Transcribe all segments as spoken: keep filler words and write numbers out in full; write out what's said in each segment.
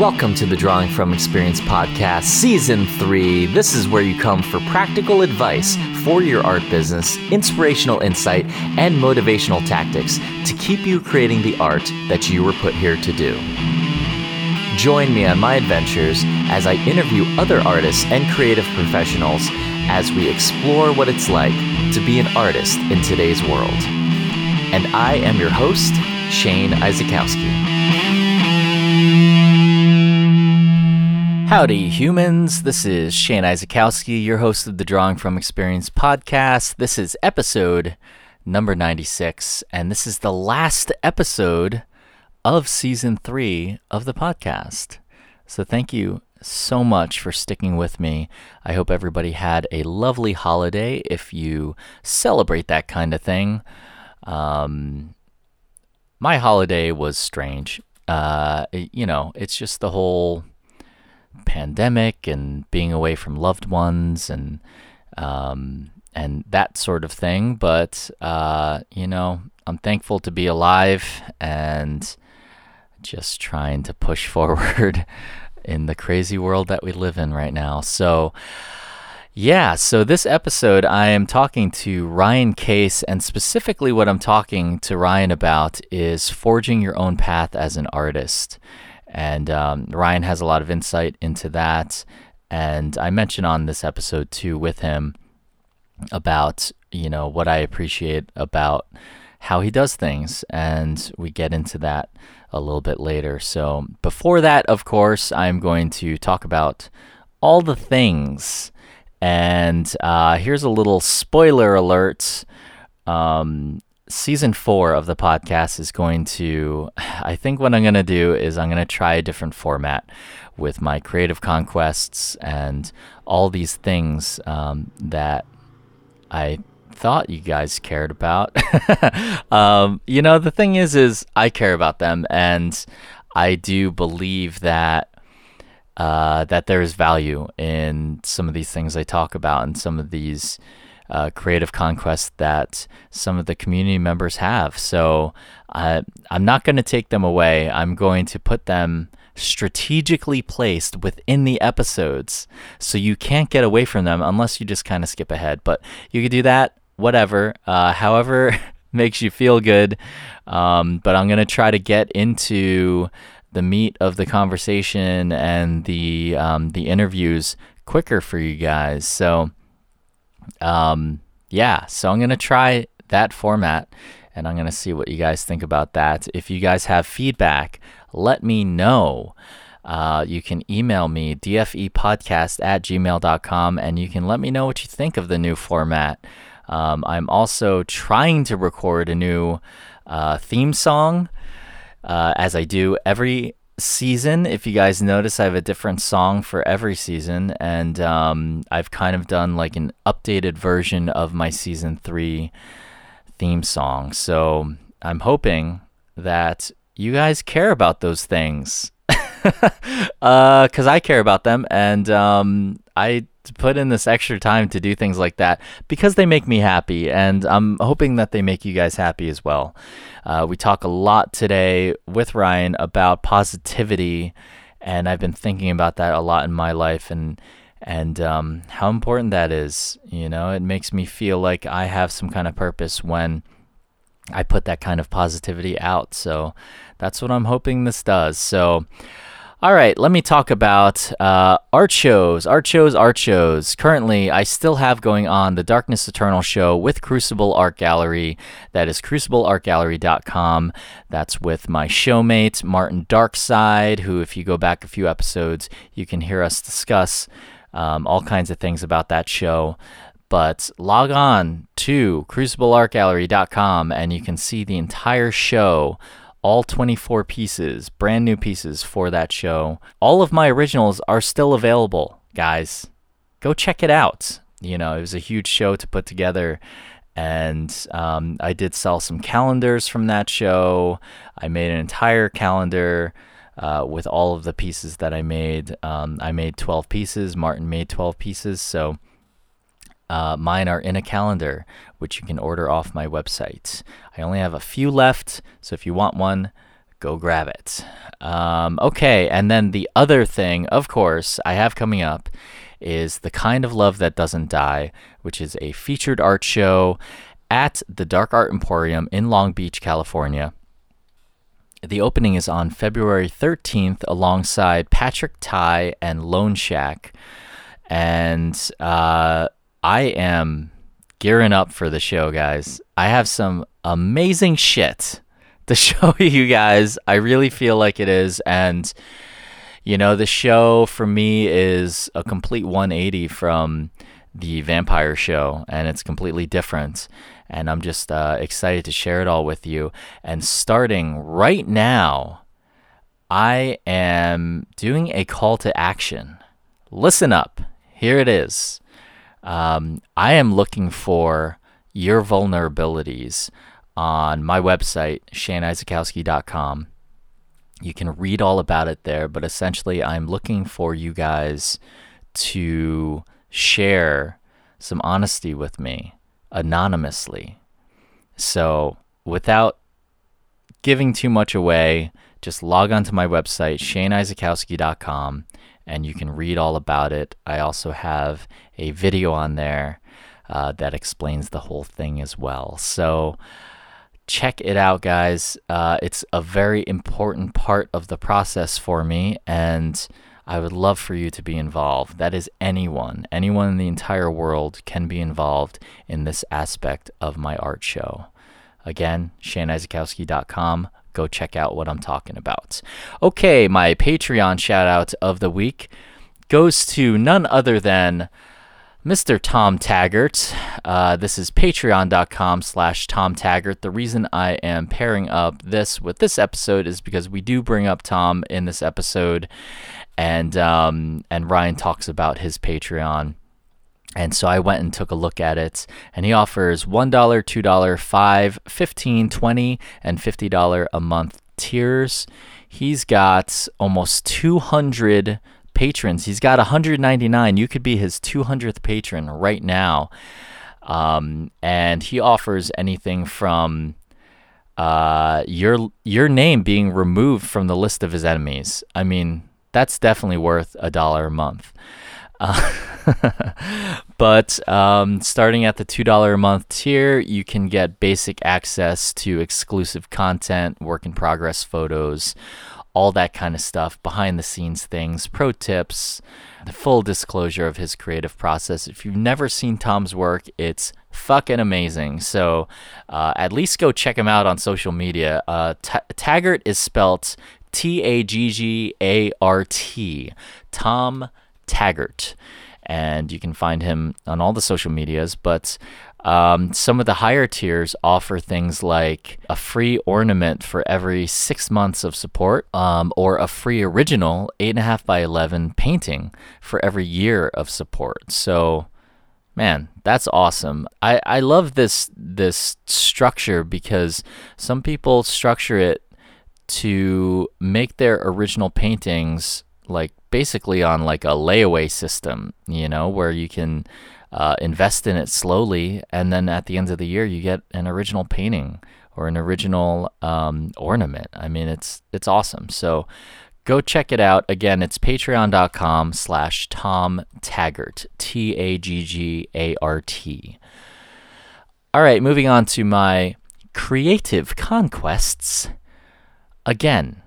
Welcome to the Drawing From Experience podcast, season three. This is where you come for practical advice for your art business, inspirational insight, and motivational tactics to keep you creating the art that you were put here to do. Join me on my adventures as I interview other artists and creative professionals as we explore what it's like to be an artist in today's world. And I am your host, Shane Izykowski. Howdy, humans. This is Shane Izykowski, your host of the Drawing From Experience podcast. This is episode number ninety-six, and this is the last episode of season three of the podcast. So thank you so much for sticking with me. I hope everybody had a lovely holiday if you celebrate that kind of thing. Um, my holiday was strange. Uh, you know, it's just the whole pandemic and being away from loved ones and um and that sort of thing, but uh you know I'm thankful to be alive and just trying to push forward in the crazy world that we live in right now. So yeah, so this episode I am talking to Ryan Case, and specifically what I'm talking to Ryan about is forging your own path as an artist. And um, Ryan has a lot of insight into that. And I mentioned on this episode, too, with him about, you know, what I appreciate about how he does things. And we get into that a little bit later. So before that, of course, I'm going to talk about all the things. And uh, here's a little spoiler alert. Um Season four of the podcast is going to, I think what I'm going to do is I'm going to try a different format with my creative conquests and all these things um, that I thought you guys cared about. um, you know, the thing is, is I care about them, and I do believe that uh, that there is value in some of these things I talk about and some of these Uh, creative conquest that some of the community members have. So uh, I'm not going to take them away. I'm going to put them strategically placed within the episodes, so you can't get away from them unless you just kind of skip ahead. But you could do that, whatever, uh, however makes you feel good. Um, but I'm going to try to get into the meat of the conversation and the um, the interviews quicker for you guys. So Um, yeah, so I'm going to try that format, and I'm going to see what you guys think about that. If you guys have feedback, let me know. Uh, you can email me, dfepodcast at gmail dot com, and you can let me know what you think of the new format. Um, I'm also trying to record a new uh, theme song, uh, as I do every season. If you guys notice, I have a different song for every season, and um, I've kind of done like an updated version of my season three theme song. So I'm hoping that you guys care about those things, because uh, I care about them, and um, I put in this extra time to do things like that because they make me happy, and I'm hoping that they make you guys happy as well. Uh, we talk a lot today with Ryan about positivity, and I've been thinking about that a lot in my life, and and um, how important that is. You know, it makes me feel like I have some kind of purpose when I put that kind of positivity out. So that's what I'm hoping this does. So all right, let me talk about uh, art shows, art shows, art shows. Currently, I still have going on the Darkness Eternal show with Crucible Art Gallery. That is crucible art gallery dot com. That's with my showmate, Martin Darkside, who, if you go back a few episodes, you can hear us discuss um, all kinds of things about that show. But log on to crucible art gallery dot com, and you can see the entire show. All twenty-four pieces, brand new pieces for that show. All of my originals are still available, guys. Go check it out. You know, it was a huge show to put together. And um, I did sell some calendars from that show. I made an entire calendar uh, with all of the pieces that I made. Um, I made twelve pieces. Martin made twelve pieces. So uh, mine are in a calendar, which you can order off my website. I only have a few left, so if you want one, go grab it. Um, okay, and then the other thing, of course, I have coming up is The Kind of Love That Doesn't Die, which is a featured art show at the Dark Art Emporium in Long Beach, California. The opening is on February thirteenth alongside Patrick Tai and Lone Shack. And uh, I am gearing up for the show, guys. I have some amazing shit to show you guys. I really feel like it is. And, you know, the show for me is a complete one eighty from the vampire show, and it's completely different. And I'm just uh, excited to share it all with you. And starting right now, I am doing a call to action. Listen up. Here it is. Um, I am looking for your vulnerabilities on my website, shane izykowski dot com. You can read all about it there, but essentially I'm looking for you guys to share some honesty with me anonymously. So without giving too much away, just log onto my website, shane izykowski dot com, and you can read all about it. I also have a video on there uh, that explains the whole thing as well. So check it out, guys. Uh, it's a very important part of the process for me, and I would love for you to be involved. That is anyone. Anyone in the entire world can be involved in this aspect of my art show. Again, shane izykowski dot com. Go check out what I'm talking about. Okay, my Patreon shout-out of the week goes to none other than Mister Tom Taggart. Uh, this is patreon.com slash Tom Taggart. The reason I am pairing up this with this episode is because we do bring up Tom in this episode, and um, and Ryan talks about his Patreon. And so I went and took a look at it, and he offers one dollar, two dollars, five dollars, fifteen dollars, twenty dollars, and fifty dollars a month tiers. He's got almost two hundred patrons. He's got one hundred ninety-nine. You could be his two hundredth patron right now. Um, and he offers anything from uh, your your name being removed from the list of his enemies. I mean, that's definitely worth a dollar a month. Uh, but um, starting at the two dollars a month tier, you can get basic access to exclusive content, work in progress photos, all that kind of stuff, behind the scenes things, pro tips, the full disclosure of his creative process. If you've never seen Tom's work, it's fucking amazing. So uh, at least go check him out on social media. Uh, t- Taggart is spelt T A G G A R T. Tom Taggart, and you can find him on all the social medias. But um, some of the higher tiers offer things like a free ornament for every six months of support, um, or a free original eight and a half by eleven painting for every year of support. So, man, that's awesome. I, I love this this structure, because some people structure it to make their original paintings like basically on like a layaway system, you know, where you can uh, invest in it slowly, and then at the end of the year you get an original painting or an original um, ornament. I mean, it's it's awesome. So go check it out. Again, it's patreon.com slash Tom Taggart, T A G G A R T. All right, moving on to my creative conquests. Again,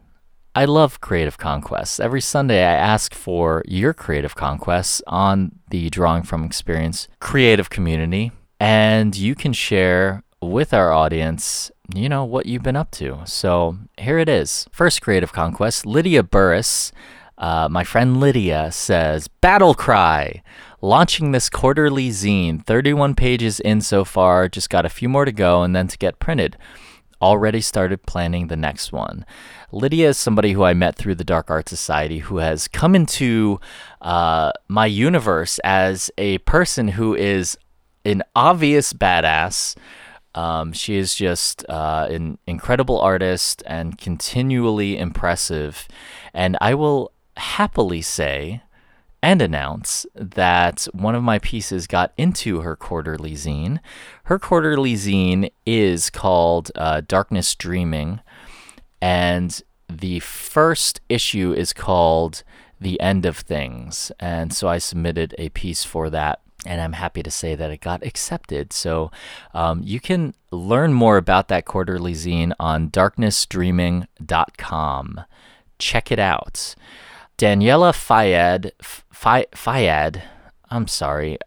I love creative conquests. Every Sunday I ask for your creative conquests on the Drawing From Experience creative community, and you can share with our audience, you know, what you've been up to. So here it is. First creative conquest, Lydia Burris. Uh, my friend Lydia says, Battle Cry, launching this quarterly zine, thirty-one pages in so far, just got a few more to go and then to get printed. Already started planning the next one. Lydia is somebody who I met through the Dark Arts Society, who has come into uh, my universe as a person who is an obvious badass. Um, she is just uh, an incredible artist and continually impressive. And I will happily say and announce that one of my pieces got into her quarterly zine. Her quarterly zine is called uh, Darkness Dreaming, and the first issue is called The End of Things, and so I submitted a piece for that, and I'm happy to say that it got accepted. So um, you can learn more about that quarterly zine on darkness dreaming dot com. Check it out. Daniela Fayad, Fay, Fayad, I'm sorry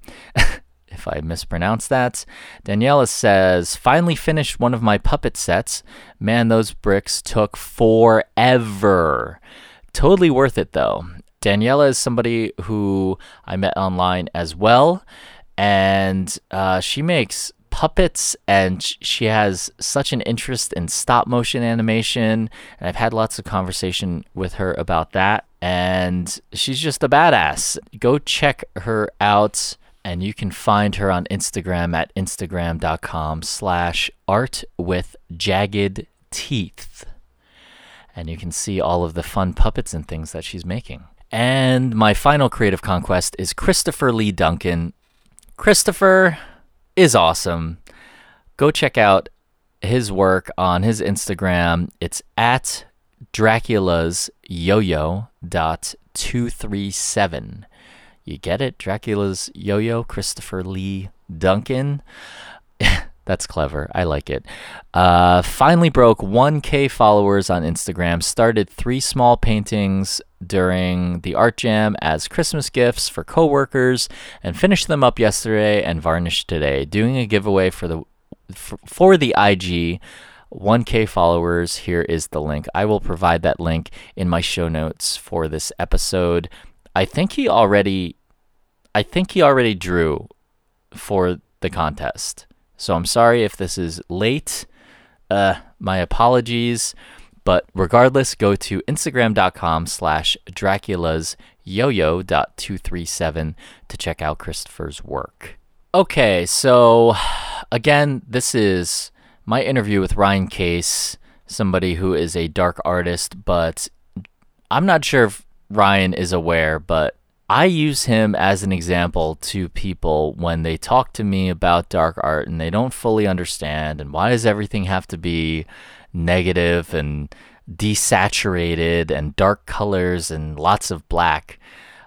if I mispronounce that. Daniela says, finally finished one of my puppet sets. Man, those bricks took forever. Totally worth it, though. Daniela is somebody who I met online as well, and uh, she makes puppets, and she has such an interest in stop motion animation, and I've had lots of conversation with her about that, and she's just a badass. Go check her out, and you can find her on Instagram at instagram.com slash art with jagged teeth. And you can see all of the fun puppets and things that she's making. And my final creative conquest is Christopher Lee Duncan. Christopher is awesome. Go check out his work on his Instagram. It's at Dracula's Yo Yo dot two three seven. You get it? Dracula's Yo-Yo, Christopher Lee Duncan. That's clever. I like it. Uh, finally broke one thousand followers on Instagram. Started three small paintings during the art jam as Christmas gifts for coworkers, and finished them up yesterday and varnished today. Doing a giveaway for the for, for the I G. one thousand followers. Here is the link. I will provide that link in my show notes for this episode. I think he already, I think he already drew for the contest. So I'm sorry if this is late. Uh, my apologies. But regardless, go to Instagram.com slash Dracula's Yo Yo dot two three seven to check out Christopher's work. Okay, so again, this is my interview with Ryan Case, somebody who is a dark artist, but I'm not sure if Ryan is aware, but I use him as an example to people when they talk to me about dark art and they don't fully understand, and why does everything have to be negative and desaturated and dark colors and lots of black.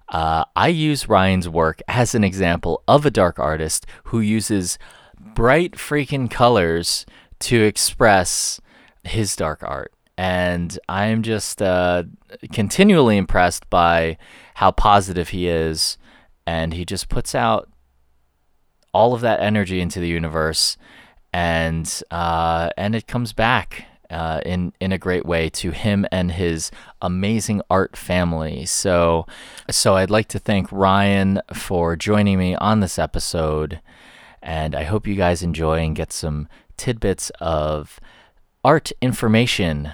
Uh, I use Ryan's work as an example of a dark artist who uses bright freaking colors to express his dark art. And I'm just uh, continually impressed by how positive he is, and he just puts out all of that energy into the universe, and uh, and it comes back uh, in in a great way to him and his amazing art family. So, so I'd like to thank Ryan for joining me on this episode, and I hope you guys enjoy and get some tidbits of art information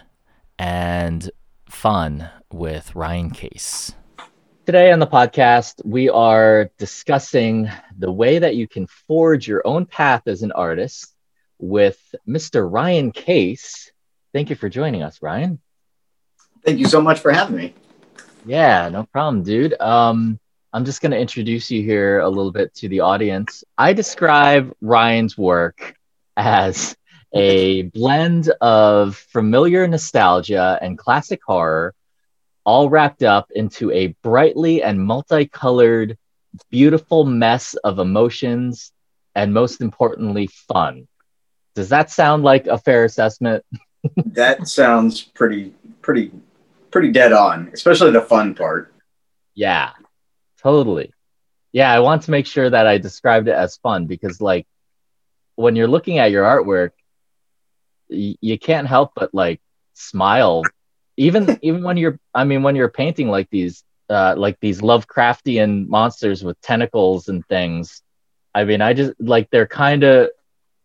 and fun with Ryan Case. Today on the podcast, we are discussing the way that you can forge your own path as an artist with Mister Ryan Case. Thank you for joining us, Ryan. Thank you so much for having me. Yeah, no problem, dude. Um, I'm just going to introduce you here a little bit to the audience. I describe Ryan's work as a blend of familiar nostalgia and classic horror, all wrapped up into a brightly and multicolored, beautiful mess of emotions, and most importantly, fun. Does that sound like a fair assessment? That sounds pretty, pretty, pretty dead on, especially the fun part. Yeah, totally. Yeah, I want to make sure that I described it as fun, because like when you're looking at your artwork, y- you can't help but like smile. Even even when you're, I mean, when you're painting like these, uh, like these Lovecraftian monsters with tentacles and things, I mean, I just like they're kind of,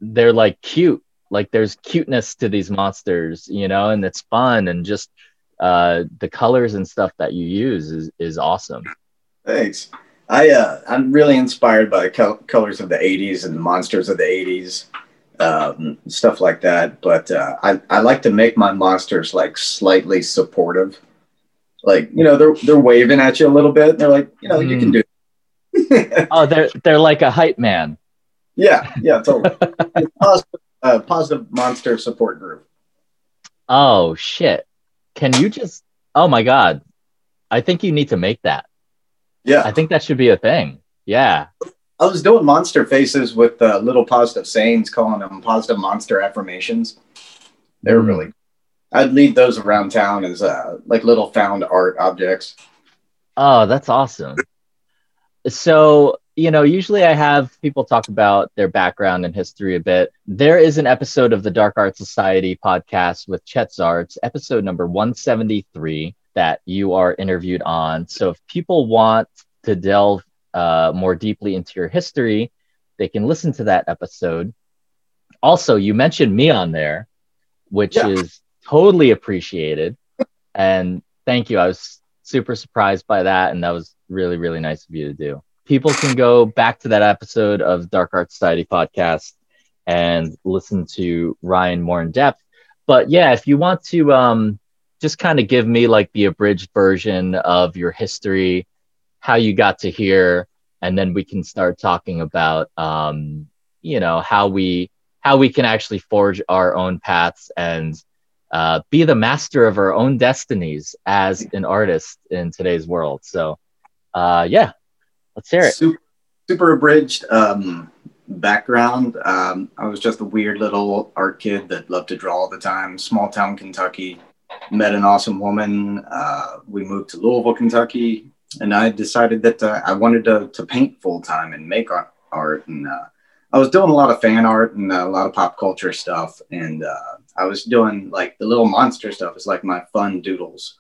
they're like cute. Like there's cuteness to these monsters, you know, and it's fun, and just uh, the colors and stuff that you use is is awesome. Thanks. I uh, I'm really inspired by the co- colors of the eighties and the monsters of the eighties. Um, stuff like that, but uh, I, I like to make my monsters like slightly supportive, like, you know, they're they're waving at you a little bit, they're like, you know, mm. you can do it. Oh, they're they're like a hype man. Yeah, yeah, totally. It's positive, uh, positive monster support group. Oh shit, Can you just, oh my God, I think you need to make that. Yeah. I think that should be a thing. Yeah. I was doing monster faces with uh, little positive sayings, calling them positive monster affirmations. They were mm. really, I'd leave those around town as uh, like little found art objects. Oh, that's awesome. So, you know, usually I have people talk about their background and history a bit. There is an episode of the Dark Art Society podcast with Chet Zarts, episode number one seventy-three, that you are interviewed on. So if people want to delve uh, more deeply into your history, they can listen to that episode. Also, you mentioned me on there, which yeah. is totally appreciated. And thank you. I was super surprised by that. And that was really, really nice of you to do. People can go back to that episode of Dark Art Society podcast and listen to Ryan more in depth. But yeah, if you want to um, just kind of give me like the abridged version of your history, how you got to here, and then we can start talking about, um, you know, how we how we can actually forge our own paths and uh, be the master of our own destinies as an artist in today's world. So uh, yeah. Let's hear it. Super, super abridged um, background. Um, I was just a weird little art kid that loved to draw all the time. Small town, Kentucky. Met an awesome woman. Uh, we moved to Louisville, Kentucky. And I decided that uh, I wanted to, to paint full time and make art. And uh, I was doing a lot of fan art and a lot of pop culture stuff. And uh, I was doing like the little monster stuff. It's like my fun doodles.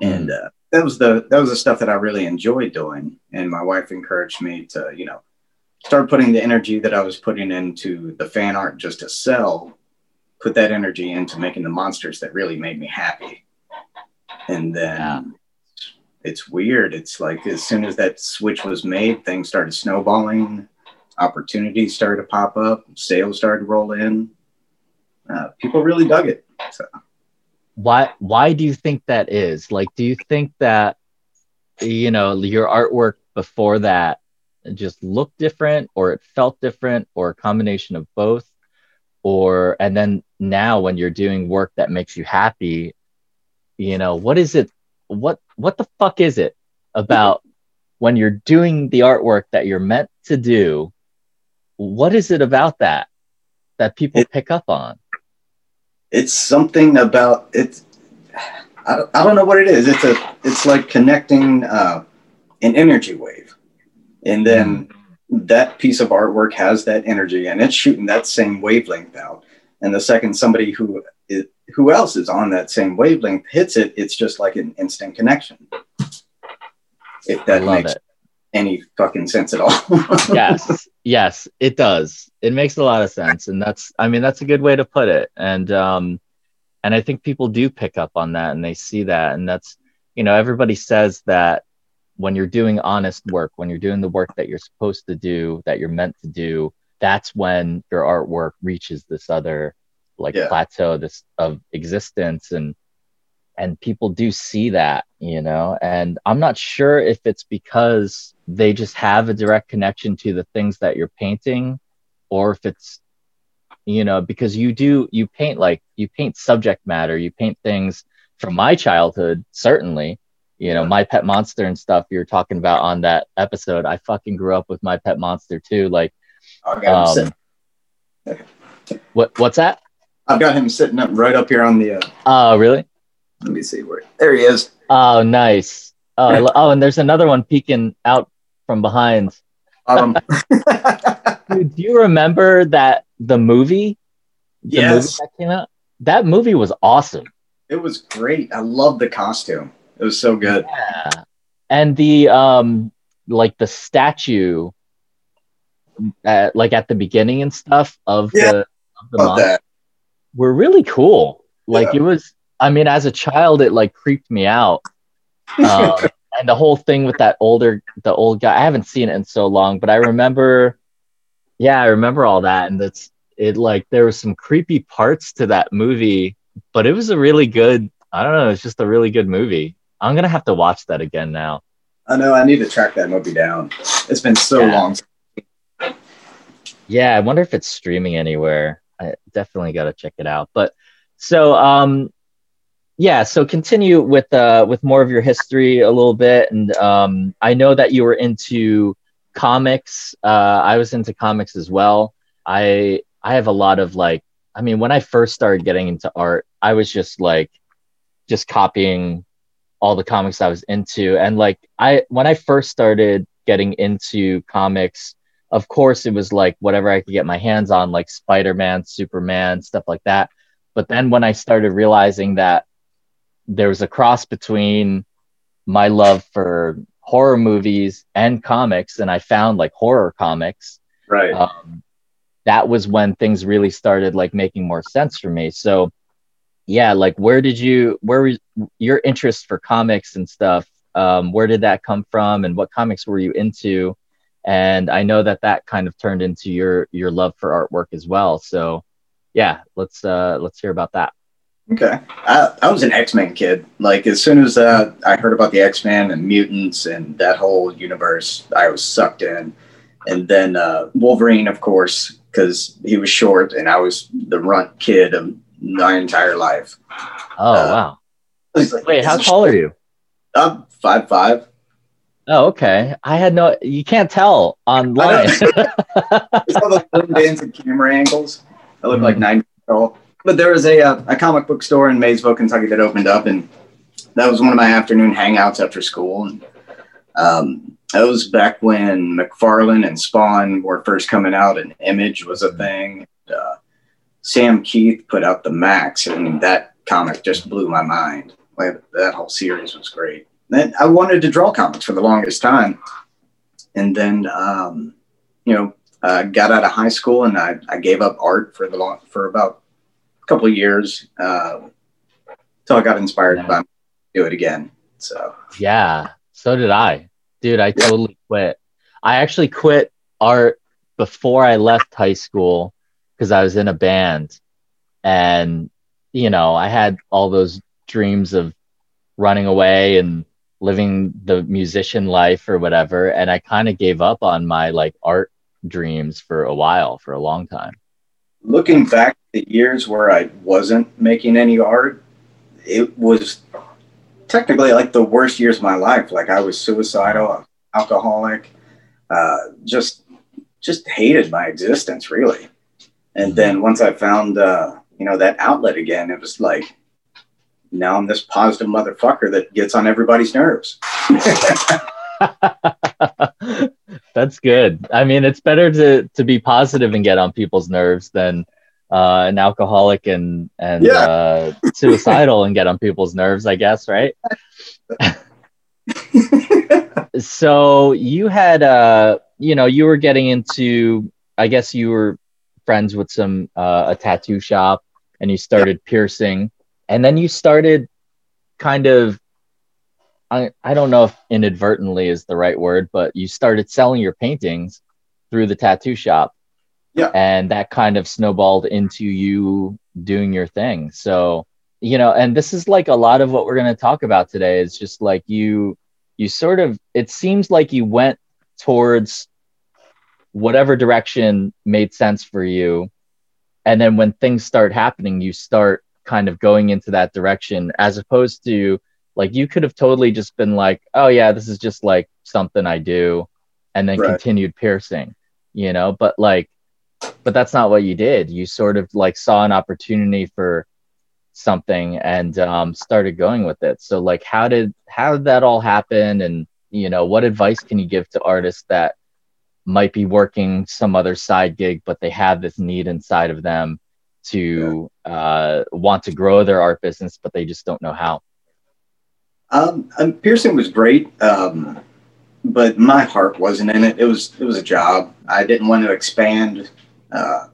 Mm. And uh, that was the that was the stuff that I really enjoyed doing, and my wife encouraged me to, you know, start putting the energy that I was putting into the fan art just to sell, put that energy into making the monsters that really made me happy. And then yeah. it's weird. It's like as soon as that switch was made, things started snowballing, opportunities started to pop up, sales started to roll in. Uh, people really dug it. So. Why, why do you think that is? Like, do you think that, you know, your artwork before that just looked different, or it felt different, or a combination of both? Or, and then now when you're doing work that makes you happy, you know, what is it? What, what the fuck is it about when you're doing the artwork that you're meant to do? What is it about that that people it- pick up on? It's something about it. I, I don't know what it is. It's a, it's like connecting uh, an energy wave. And then mm. that piece of artwork has that energy and it's shooting that same wavelength out. And the second somebody who, is, who else is on that same wavelength hits it, it's just like an instant connection. If that makes it. Any fucking sense at all. Yes. Yes, it does. It makes a lot of sense. And that's, I mean, that's a good way to put it. And, um, and I think people do pick up on that and they see that. And that's, you know, everybody says that when you're doing honest work, when you're doing the work that you're supposed to do, that you're meant to do, that's when your artwork reaches this other like yeah. plateau this of existence. And, and people do see that, you know, and I'm not sure if it's because they just have a direct connection to the things that you're painting, or if it's, you know, because you do, you paint like, you paint subject matter, you paint things from my childhood, certainly, you know, My Pet Monster and stuff you're talking about on that episode. I fucking grew up with My Pet Monster too. Like, I've got um, him sitting. what, what's that? I've got him sitting up right up here on the, oh, uh, uh, really? Let me see where, there he is. Oh, nice. Oh, oh, and there's another one peeking out from behind. Um. Dude, do you remember that the movie? The yes. movie that came out? That movie was awesome. It was great. I love the costume. It was so good. Yeah. And the um, like the statue, at, like at the beginning and stuff of yeah. the of the monster were really cool. Like yeah. it was. I mean, as a child, it like creeped me out. Um, and the whole thing with that older, the old guy, I haven't seen it in so long, but I remember, yeah, I remember all that. And that's it, like, there was some creepy parts to that movie, but it was a really good, I don't know, it's just a really good movie. I'm going to have to watch that again now. I know, I need to track that movie down. It's been so yeah. long. Yeah, I wonder if it's streaming anywhere. I definitely got to check it out. But so, um, yeah, so continue with uh, with more of your history a little bit. And um, I know that you were into comics. Uh, I was into comics as well. I I have a lot of like, I mean, when I first started getting into art, I was just like, just copying all the comics I was into. And like, I when I first started getting into comics, of course, it was like whatever I could get my hands on, like Spider-Man, Superman, stuff like that. But then when I started realizing that there was a cross between my love for horror movies and comics, and I found like horror comics, right? Um, that was when things really started like making more sense for me. So yeah, like where did you, where was your interest for comics and stuff? Um, where did that come from, and what comics were you into? And I know that that kind of turned into your your love for artwork as well. So yeah, let's uh, let's hear about that. Okay, I, I was an X-Men kid. Like as soon as uh, I heard about the X-Men and mutants and that whole universe, I was sucked in. And then uh, Wolverine, of course, because he was short and I was the runt kid of my entire life. Oh, uh, wow. I was like, wait, how tall are you? I'm five five. Oh, okay. I had no, you can't tell online. It's all those little bands and camera angles. I look mm-hmm. like nine years old. But there was a, uh, a comic book store in Maysville, Kentucky that opened up, and that was one of my afternoon hangouts after school. And um, that was back when McFarlane and Spawn were first coming out, and Image was a thing. And, uh, Sam Keith put out The Maxx, and that comic just blew my mind. Like that whole series was great. Then I wanted to draw comics for the longest time, and then um, you know, uh, got out of high school, and I, I gave up art for the long for about. couple of years uh till I got inspired yeah. by do it again. So yeah, so did I. Dude, I totally quit. I actually quit art before I left high school because I was in a band, and you know, I had all those dreams of running away and living the musician life or whatever, and I kind of gave up on my like art dreams for a while, for a long time. Looking back the years where I wasn't making any art, it was technically like the worst years of my life. Like I was suicidal, alcoholic, uh, just just hated my existence, really. And then once I found, uh, you know, that outlet again, it was like, now I'm this positive motherfucker that gets on everybody's nerves. That's good. I mean, it's better to to be positive and get on people's nerves than uh, an alcoholic and and yeah. uh, suicidal and get on people's nerves, I guess, right? So you had, uh, you know, you were getting into, I guess you were friends with some uh, a tattoo shop, and you started yeah. piercing, and then you started kind of. I, I don't know if inadvertently is the right word, but you started selling your paintings through the tattoo shop. Yeah. And that kind of snowballed into you doing your thing. So, you know, and this is like a lot of what we're going to talk about today is just like you, you sort of, it seems like you went towards whatever direction made sense for you. And then when things start happening, you start kind of going into that direction, as opposed to, like you could have totally just been like, oh yeah, this is just like something I do, and then right. continued piercing, you know, but like, but that's not what you did. You sort of like saw an opportunity for something and um, started going with it. So like, how did, how did that all happen? And, you know, what advice can you give to artists that might be working some other side gig, but they have this need inside of them to yeah. uh, want to grow their art business, but they just don't know how? Um, and piercing was great, um, but my heart wasn't in it. It was it was a job. I didn't want to expand, uh,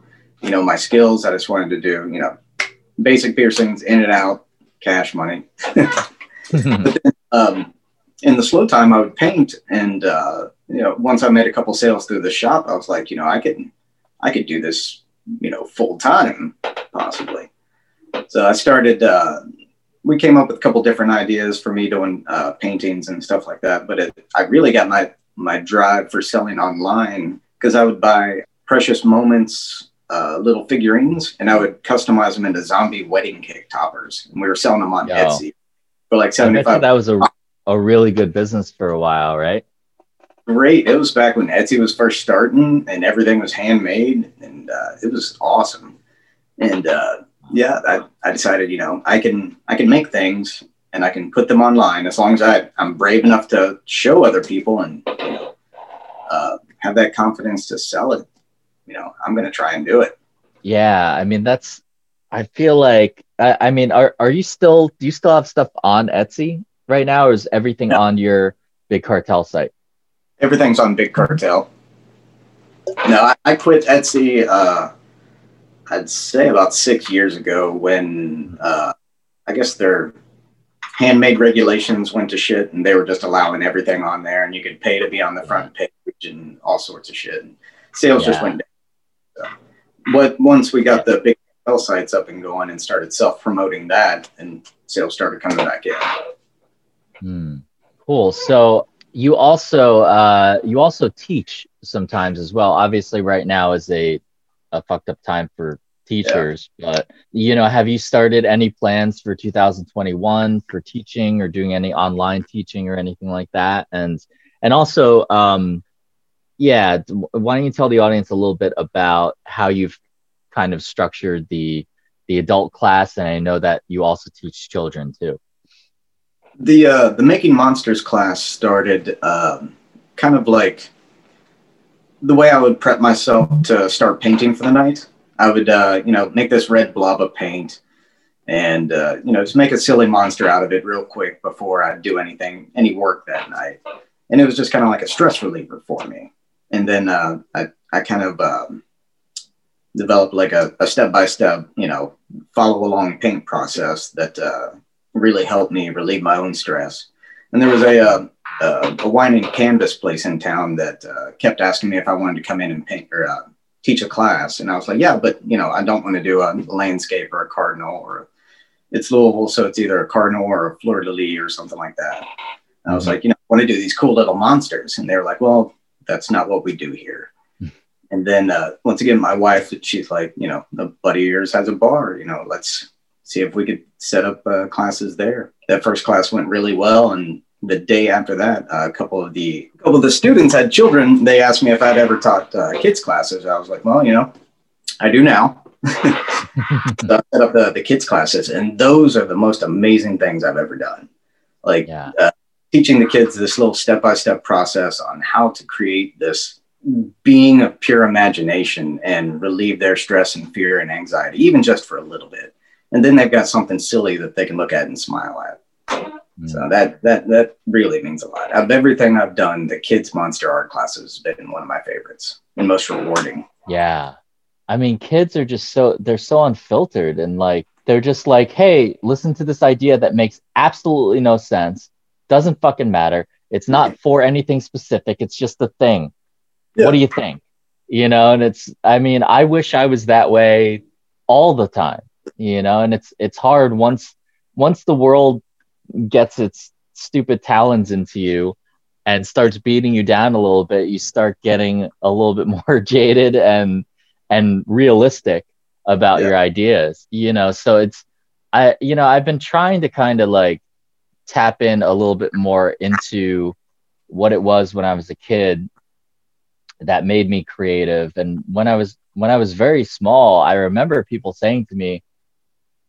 you know, my skills. I just wanted to do, you know, basic piercings, in and out, cash money. But then, um, in the slow time, I would paint, and uh, you know, once I made a couple sales through the shop, I was like, you know, I could I could do this, you know, full time possibly. So I started. Uh, We came up with a couple different ideas for me doing uh, paintings and stuff like that. But it, I really got my, my drive for selling online because I would buy precious moments uh, little figurines, and I would customize them into zombie wedding cake toppers, and we were selling them on Yo. Etsy for like seventy-five. I bet that was a a really good business for a while, right? Great. It was back when Etsy was first starting, and everything was handmade, and uh, it was awesome. And uh, yeah, I, I decided, you know, I can I can make things, and I can put them online as long as I, I'm brave enough to show other people and, you know, uh, have that confidence to sell it. You know, I'm going to try and do it. Yeah. I mean, that's, I feel like, I, I mean, are, are you still, do you still have stuff on Etsy right now, or is everything no. on your Big Cartel site? Everything's on Big Cartel. No, I, I quit Etsy, uh, I'd say about six years ago when, uh, I guess their handmade regulations went to shit, and they were just allowing everything on there, and you could pay to be on the front page and all sorts of shit. And sales yeah. just went down. So, but once we got the Big Cartel sites up and going and started self-promoting that, and sales started coming back in. Hmm. Cool. So you also uh, you also teach sometimes as well. Obviously, right now is a a fucked up time for teachers, yeah. but you know, have you started any plans for two thousand twenty-one for teaching or doing any online teaching or anything like that? And and also, um, yeah, why don't you tell the audience a little bit about how you've kind of structured the the adult class, and I know that you also teach children too. The uh, the Making Monsters class started um, kind of like the way I would prep myself to start painting for the night. I would, uh, you know, make this red blob of paint and, uh, you know, just make a silly monster out of it real quick before I do anything, any work that night. And it was just kind of like a stress reliever for me. And then uh, I, I kind of um, developed like a, a step-by-step, you know, follow-along paint process that uh, really helped me relieve my own stress. And there was a, uh, uh, a wine and canvas place in town that uh, kept asking me if I wanted to come in and paint or uh, teach a class. And I was like, yeah, but you know, I don't want to do a landscape or a cardinal, or a, it's Louisville. So it's either a cardinal or a fleur-de-lis or something like that. And mm-hmm. I was like, you know, I want to do these cool little monsters. And they're like, well, that's not what we do here. And then uh, once again, my wife, she's like, you know, a buddy of yours has a bar, you know, let's see if we could set up uh, classes there. That first class went really well, and the day after that, uh, a couple of the a couple of the students had children. They asked me if I'd ever taught uh, kids classes. I was like, well, you know, I do now. So I set up the, the kids classes, and those are the most amazing things I've ever done. Like yeah. uh, teaching the kids this little step-by-step process on how to create this being of pure imagination and relieve their stress and fear and anxiety, even just for a little bit. And then they've got something silly that they can look at and smile at. Mm. So that that that really means a lot. Out of everything I've done, the kids' monster art classes have been one of my favorites and most rewarding. Yeah. I mean, kids are just so, they're so unfiltered, and like, they're just like, hey, listen to this idea that makes absolutely no sense. Doesn't fucking matter. It's not for anything specific. It's just a thing. Yeah. What do you think? You know, and it's, I mean, I wish I was that way all the time. You know, and it's it's hard once once the world gets its stupid talons into you and starts beating you down a little bit, you start getting a little bit more jaded and and realistic about yeah. your ideas, you know. So it's I you know, I've been trying to kind of like tap in a little bit more into what it was when I was a kid that made me creative. And when I was when I was very small, I remember people saying to me,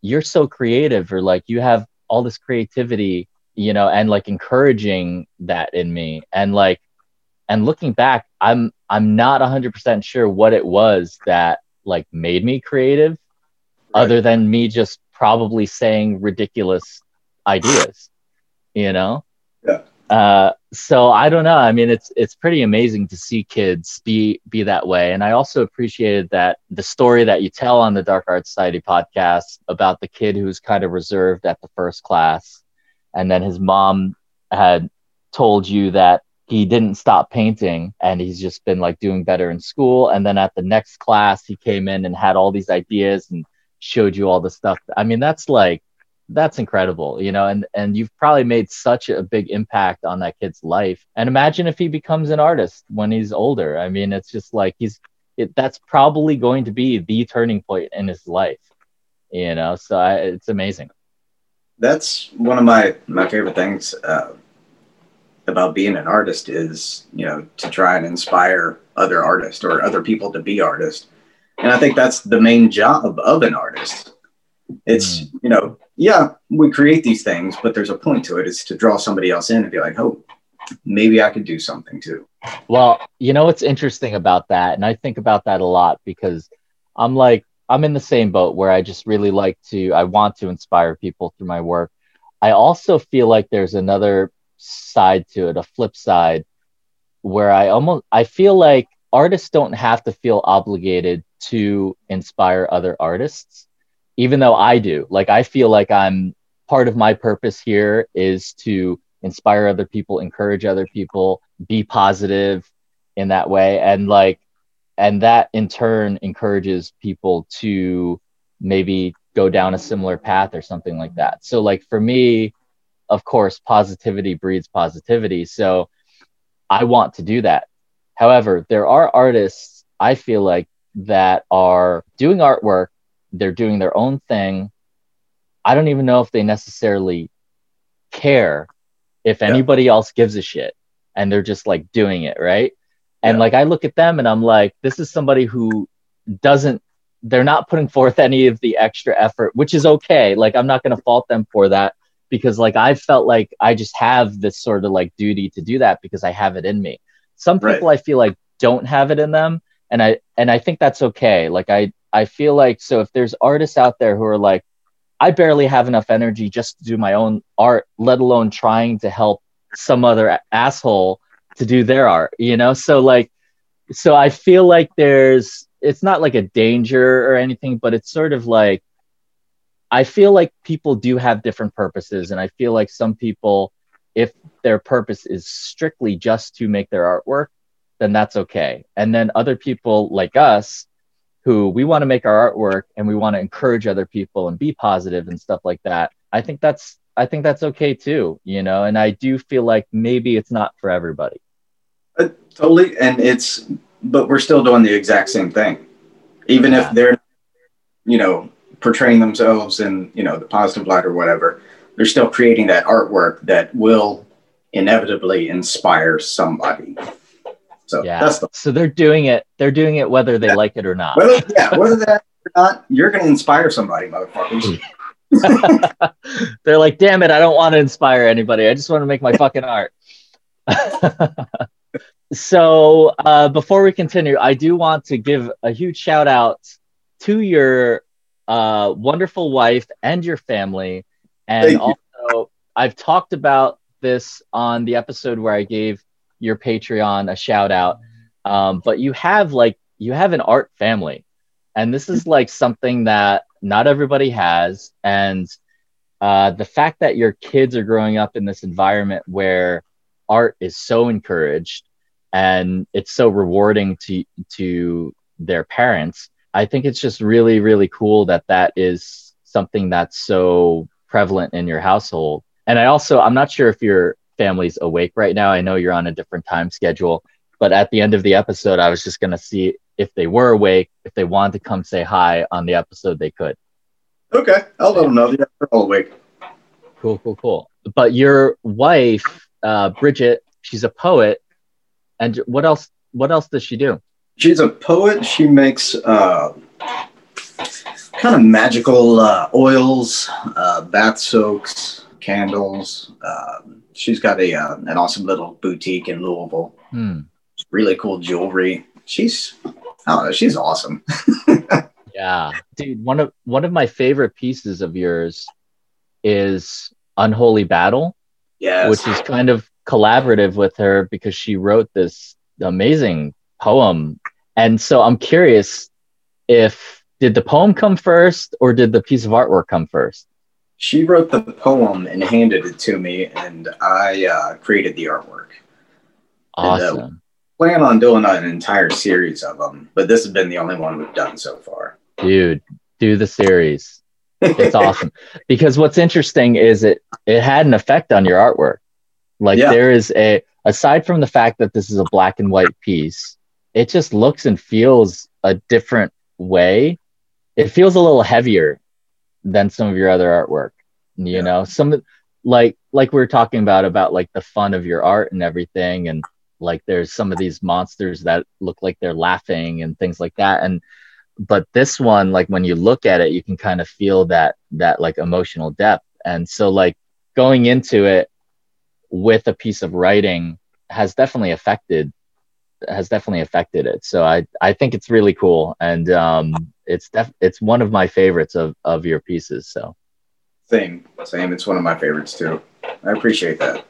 you're so creative, or like, you have all this creativity, you know, and like encouraging that in me. And like, and looking back, I'm, I'm not a hundred percent sure what it was that like made me creative, right. other than me just probably saying ridiculous ideas, you know? Yeah. Uh, so I don't know. I mean, it's, it's pretty amazing to see kids be, be that way. And I also appreciated that the story that you tell on the Dark Arts Society podcast about the kid who was kind of reserved at the first class. And then his mom had told you that he didn't stop painting and he's just been like doing better in school. And then at the next class, he came in and had all these ideas and showed you all the stuff. I mean, that's like, that's incredible, you know, and, and you've probably made such a big impact on that kid's life. And imagine if he becomes an artist when he's older. I mean, it's just like, he's, it, that's probably going to be the turning point in his life, you know? So I, it's amazing. That's one of my, my favorite things uh, about being an artist is, you know, to try and inspire other artists or other people to be artists. And I think that's the main job of an artist. It's, mm. you know, yeah, we create these things, but there's a point to it. It's to draw somebody else in and be like, oh, maybe I could do something too. Well, you know, what's interesting about that, and I think about that a lot, because I'm like, I'm in the same boat where I just really like to, I want to inspire people through my work. I also feel like there's another side to it, a flip side, where I almost, I feel like artists don't have to feel obligated to inspire other artists, even though I do. Like, I feel like I'm, part of my purpose here is to inspire other people, encourage other people, be positive in that way. And like, and that in turn encourages people to maybe go down a similar path or something like that. So like for me, of course, positivity breeds positivity. So I want to do that. However, there are artists, I feel like, that are doing artwork. They're doing their own thing. I don't even know if they necessarily care if anybody yeah. else gives a shit, and they're just like doing it, right? And yeah. like, I look at them and I'm like, this is somebody who doesn't, they're not putting forth any of the extra effort, which is okay. Like, I'm not going to fault them for that, because like, I felt like I just have this sort of like duty to do that because I have it in me. Some people right. I feel like don't have it in them. And I, and I think that's okay. Like, I, I feel like, so if there's artists out there who are like, I barely have enough energy just to do my own art, let alone trying to help some other asshole to do their art, you know? So like, so I feel like there's, it's not like a danger or anything, but it's sort of like, I feel like people do have different purposes. And I feel like some people, if their purpose is strictly just to make their artwork, then that's okay. And then other people like us, who we want to make our artwork and we want to encourage other people and be positive and stuff like that, I think that's, I think that's okay too, you know? And I do feel like maybe it's not for everybody. Uh, totally. And it's, but we're still doing the exact same thing. Even yeah. if they're, you know, portraying themselves in, you know, the positive light or whatever, they're still creating that artwork that will inevitably inspire somebody. So yeah. that's the, so they're doing it. They're doing it whether they yeah. like it or not. Whether, yeah, whether that or not, you're going to inspire somebody, motherfuckers. They're like, damn it, I don't want to inspire anybody. I just want to make my fucking art. So uh, before we continue, I do want to give a huge shout out to your uh, wonderful wife and your family. And Thank also, you. I've talked about this on the episode where I gave your Patreon a shout out. Um, but you have like, you have an art family. And this is like something that not everybody has. And uh, the fact that your kids are growing up in this environment where art is so encouraged and it's so rewarding to, to their parents, I think it's just really, really cool that that is something that's so prevalent in your household. And I also, I'm not sure if your family's awake right now. I know you're on a different time schedule, but at the end of the episode, I was just going to see if they were awake, if they wanted to come say hi on the episode, they could. Okay. I'll let them know they're all awake. Cool, cool, cool. But your wife, uh, Bridget, she's a poet. And what else, what else does she do? She's a poet. She makes uh, kind of magical uh, oils, uh, bath soaks, candles. Um, she's got a uh, an awesome little boutique in Louisville. Hmm. Really cool jewelry. She's, I don't know, she's awesome. Yeah, dude. One of one of my favorite pieces of yours is Unholy Battle. Yes. Which is kind of collaborative with her because she wrote this amazing poem. And so I'm curious, if did the poem come first or did the piece of artwork come first? She wrote the poem and handed it to me, and I uh, created the artwork. Awesome. And, uh, plan on doing an entire series of them, but this has been the only one we've done so far. Dude, do the series. It's awesome. Because what's interesting is it it had an effect on your artwork. Like yeah. there is a, aside from the fact that this is a black and white piece, it just looks and feels a different way. It feels a little heavier than some of your other artwork, you yeah. know, some like, like we were talking about, about like the fun of your art and everything. And like, there's some of these monsters that look like they're laughing and things like that. And, but this one, like when you look at it, you can kind of feel that, that like emotional depth. And so like going into it with a piece of writing has definitely affected, has definitely affected it. So I, I think it's really cool. And, um, it's def it's one of my favorites of, of your pieces. So same, same. It's one of my favorites too. I appreciate that.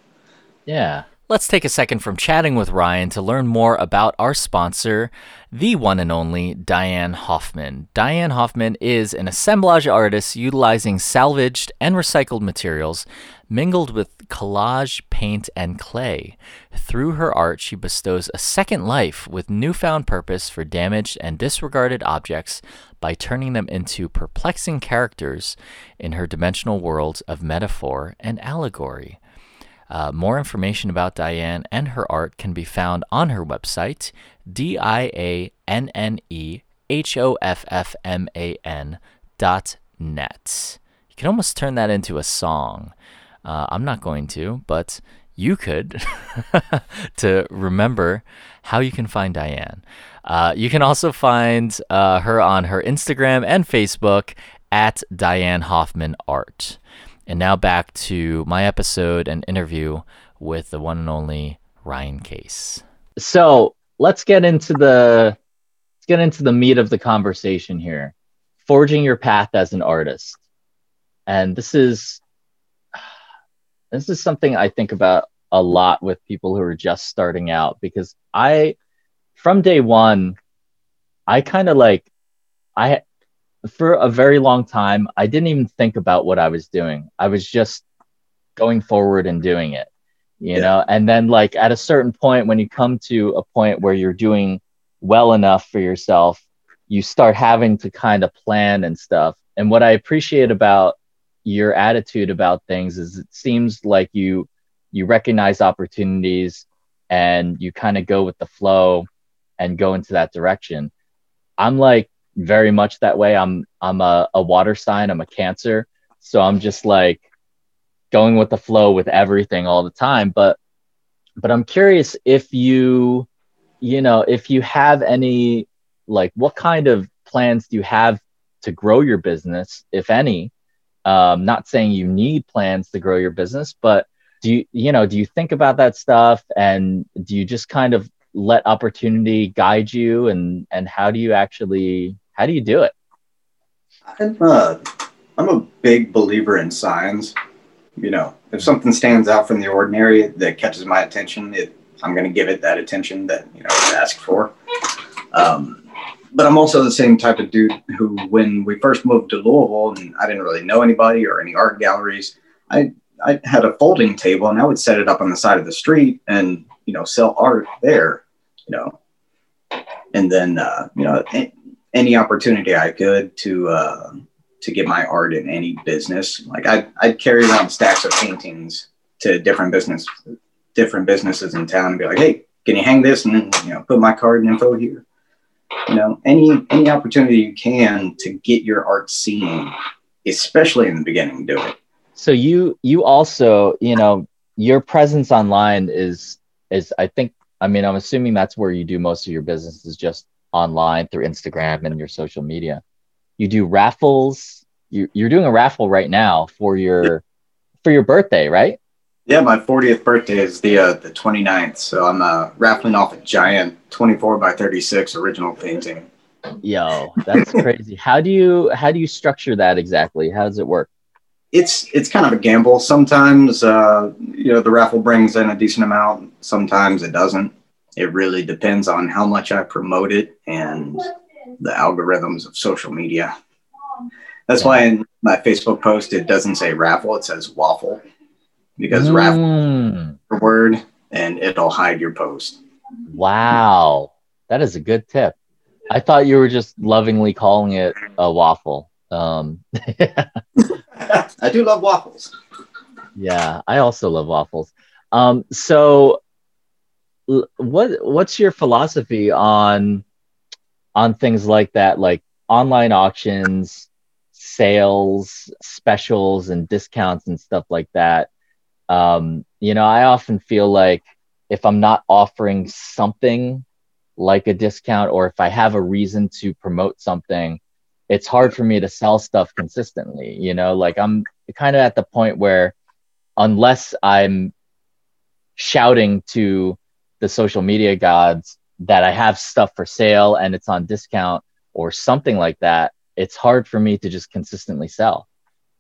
Yeah. Let's take a second from chatting with Ryan to learn more about our sponsor, the one and only Diane Hoffman. Diane Hoffman is an assemblage artist utilizing salvaged and recycled materials mingled with collage, paint, and clay. Through her art, she bestows a second life with newfound purpose for damaged and disregarded objects by turning them into perplexing characters in her dimensional worlds of metaphor and allegory. Uh, more information about Diane and her art can be found on her website, D I A N N E H O F F M A N dot net. You can almost turn that into a song. Uh, I'm not going to, but you could to remember how you can find Diane. Uh, you can also find uh, her on her Instagram and Facebook at Diane Hoffman Art. And now back to my episode and interview with the one and only Ryan Case. So let's get into the let's get into the meat of the conversation here. Forging your path as an artist. And this is this is something I think about a lot with people who are just starting out, because I from day one, I kind of like I for a very long time, I didn't even think about what I was doing. I was just going forward and doing it, you yeah. know? And then like at a certain point, when you come to a point where you're doing well enough for yourself, you start having to kind of plan and stuff. And what I appreciate about your attitude about things is it seems like you, you recognize opportunities and you kind of go with the flow and go into that direction. I'm like, very much that way. I'm I'm a, a water sign. I'm a Cancer. So I'm just like going with the flow with everything all the time. But but I'm curious if you, you know, if you have any, like what kind of plans do you have to grow your business, if any? Um, not saying you need plans to grow your business, but do you, you know, do you think about that stuff? And do you just kind of let opportunity guide you? And, and how do you actually, how do you do it? I'm a, I'm a big believer in signs. You know, if something stands out from the ordinary that catches my attention, it, I'm going to give it that attention that, you know, I asked for. Um, but I'm also the same type of dude who, when we first moved to Louisville and I didn't really know anybody or any art galleries, I, I had a folding table and I would set it up on the side of the street and, you know, sell art there, you know, and then, uh, you know, any opportunity I could to, uh, to get my art in any business. Like I'd, I'd carry around stacks of paintings to different business, different businesses in town and be like, hey, can you hang this? And then, you know, put my card and info here, you know, any, any opportunity you can to get your art seen, especially in the beginning, do it. So you, you also, you know, your presence online is, is I think, I mean, I'm assuming that's where you do most of your business is just online through Instagram and your social media. You do raffles. You, you're doing a raffle right now for your, for your birthday, right? Yeah. My fortieth birthday is the, uh, the twenty-ninth. So I'm uh, raffling off a giant twenty-four by thirty-six original painting. Yo, that's crazy. How do you, how do you structure that exactly? How does it work? It's it's kind of a gamble. Sometimes, uh, you know, the raffle brings in a decent amount. Sometimes it doesn't. It really depends on how much I promote it and the algorithms of social media. That's why in my Facebook post, it doesn't say raffle. It says waffle, because mm. raffle is a word and it'll hide your post. Wow. That is a good tip. I thought you were just lovingly calling it a waffle. Um, yeah. I do love waffles. Yeah, I also love waffles. Um, so what what's your philosophy on on things like that, like online auctions, sales, specials, and discounts and stuff like that? Um, you know, I often feel like if I'm not offering something like a discount, or if I have a reason to promote something, it's hard for me to sell stuff consistently. You know, like I'm kind of at the point where unless I'm shouting to the social media gods that I have stuff for sale and it's on discount or something like that, it's hard for me to just consistently sell.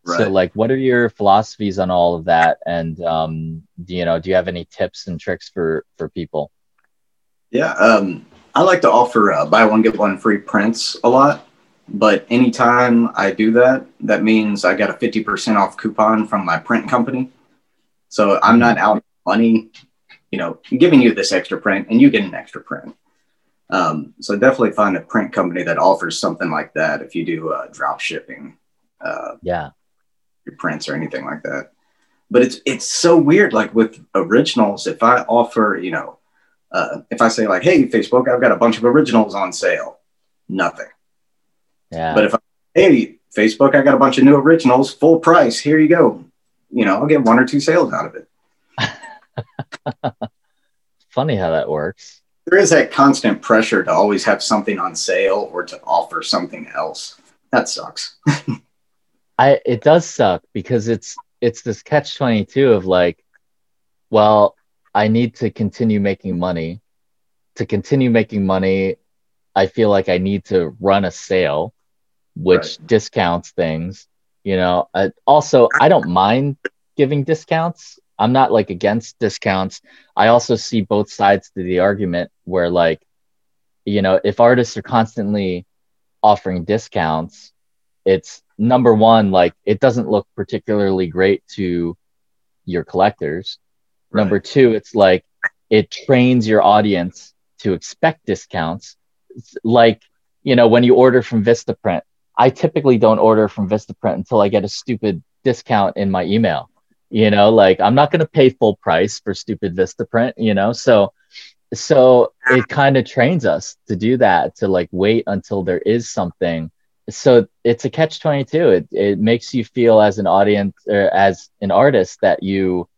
Right. So like, what are your philosophies on all of that? And, um, do you know, do you have any tips and tricks for, for people? Yeah. Um, I like to offer uh, buy one, get one free prints a lot, but anytime I do that, that means I got a fifty percent off coupon from my print company. So I'm not out money, you know, giving you this extra print and you get an extra print. Um, so definitely find a print company that offers something like that. If you do uh, drop shipping, uh, yeah, your prints or anything like that. But it's, it's so weird. Like with originals, if I offer, you know, uh, if I say like, hey, Facebook, I've got a bunch of originals on sale, nothing. Yeah. But if I, hey, Facebook, I got a bunch of new originals, full price, here you go. You know, I'll get one or two sales out of it. Funny how that works. There is that constant pressure to always have something on sale or to offer something else. That sucks. I, it does suck because it's, it's this catch twenty-two of like, well, I need to continue making money. To continue making money, I feel like I need to run a sale, which right. discounts things, you know. I, also, I don't mind giving discounts. I'm not like against discounts. I also see both sides to the argument where like, you know, if artists are constantly offering discounts, it's number one, like it doesn't look particularly great to your collectors. Right. Number two, it's like, it trains your audience to expect discounts. It's like, you know, when you order from Vistaprint, I typically don't order from Vistaprint until I get a stupid discount in my email. You know, like I'm not going to pay full price for stupid Vistaprint, you know? So, so it kind of trains us to do that, to like wait until there is something. So it's a catch twenty-two. It, it makes you feel as an audience or as an artist that you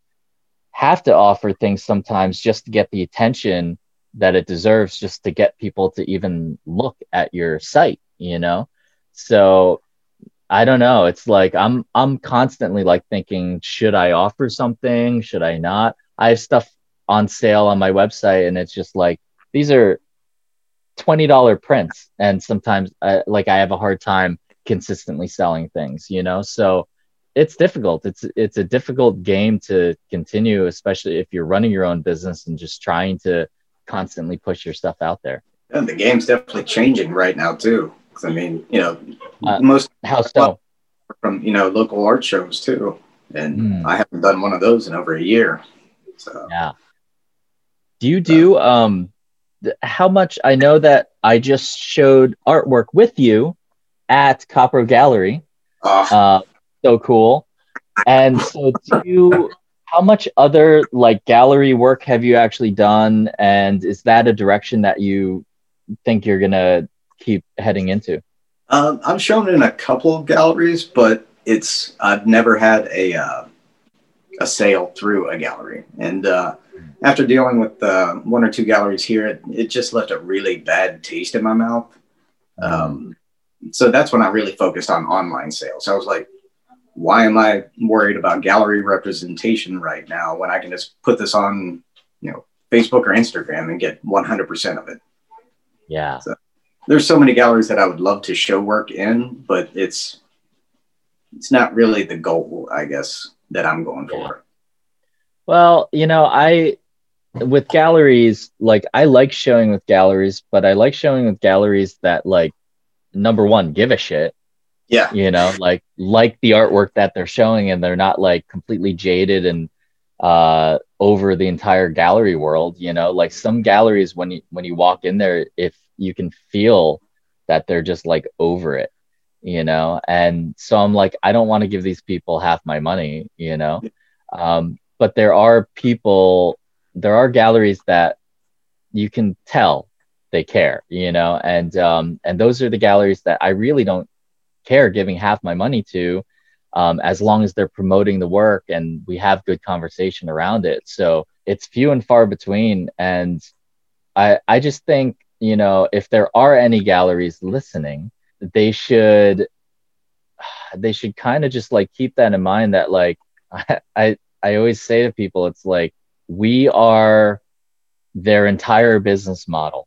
have to offer things sometimes just to get the attention that it deserves, just to get people to even look at your site, you know? So I don't know. It's like, I'm, I'm constantly like thinking, should I offer something? Should I not? I have stuff on sale on my website and it's just like, these are twenty dollar prints. And sometimes I, like I have a hard time consistently selling things, you know? So it's difficult. It's, it's a difficult game to continue, especially if you're running your own business and just trying to constantly push your stuff out there. And the game's definitely changing right now too. I mean, you know, uh, most how so? From, you know, local art shows too. And mm. I haven't done one of those in over a year. So yeah. Do you do uh, um how much? I know that I just showed artwork with you at Copper Gallery. Uh, uh, so cool. And so do you how much other like gallery work have you actually done? And is that a direction that you think you're gonna keep heading into? Um, I'm shown in a couple of galleries, but it's I've never had a uh, a sale through a gallery. And uh, after dealing with uh, one or two galleries here, it, it just left a really bad taste in my mouth. Um, so that's when I really focused on online sales. I was like, why am I worried about gallery representation right now when I can just put this on, you know, Facebook or Instagram and get one hundred percent of it? Yeah. So there's so many galleries that I would love to show work in, but it's, it's not really the goal, I guess, that I'm going yeah. for. Well, you know, I, with galleries, like I like showing with galleries, but I like showing with galleries that like, number one, give a shit. Yeah. You know, like, like the artwork that they're showing and they're not like completely jaded and uh, over the entire gallery world, you know, like some galleries, when you, when you walk in there, if, you can feel that they're just like over it, you know? And so I'm like, I don't want to give these people half my money, you know? Um, but there are people, there are galleries that you can tell they care, you know, and um, and those are the galleries that I really don't care giving half my money to, um, as long as they're promoting the work and we have good conversation around it. So it's few and far between. And I, I just think, you know, if there are any galleries listening, they should they should kind of just like keep that in mind, that like I, I I always say to people, it's like, we are their entire business model.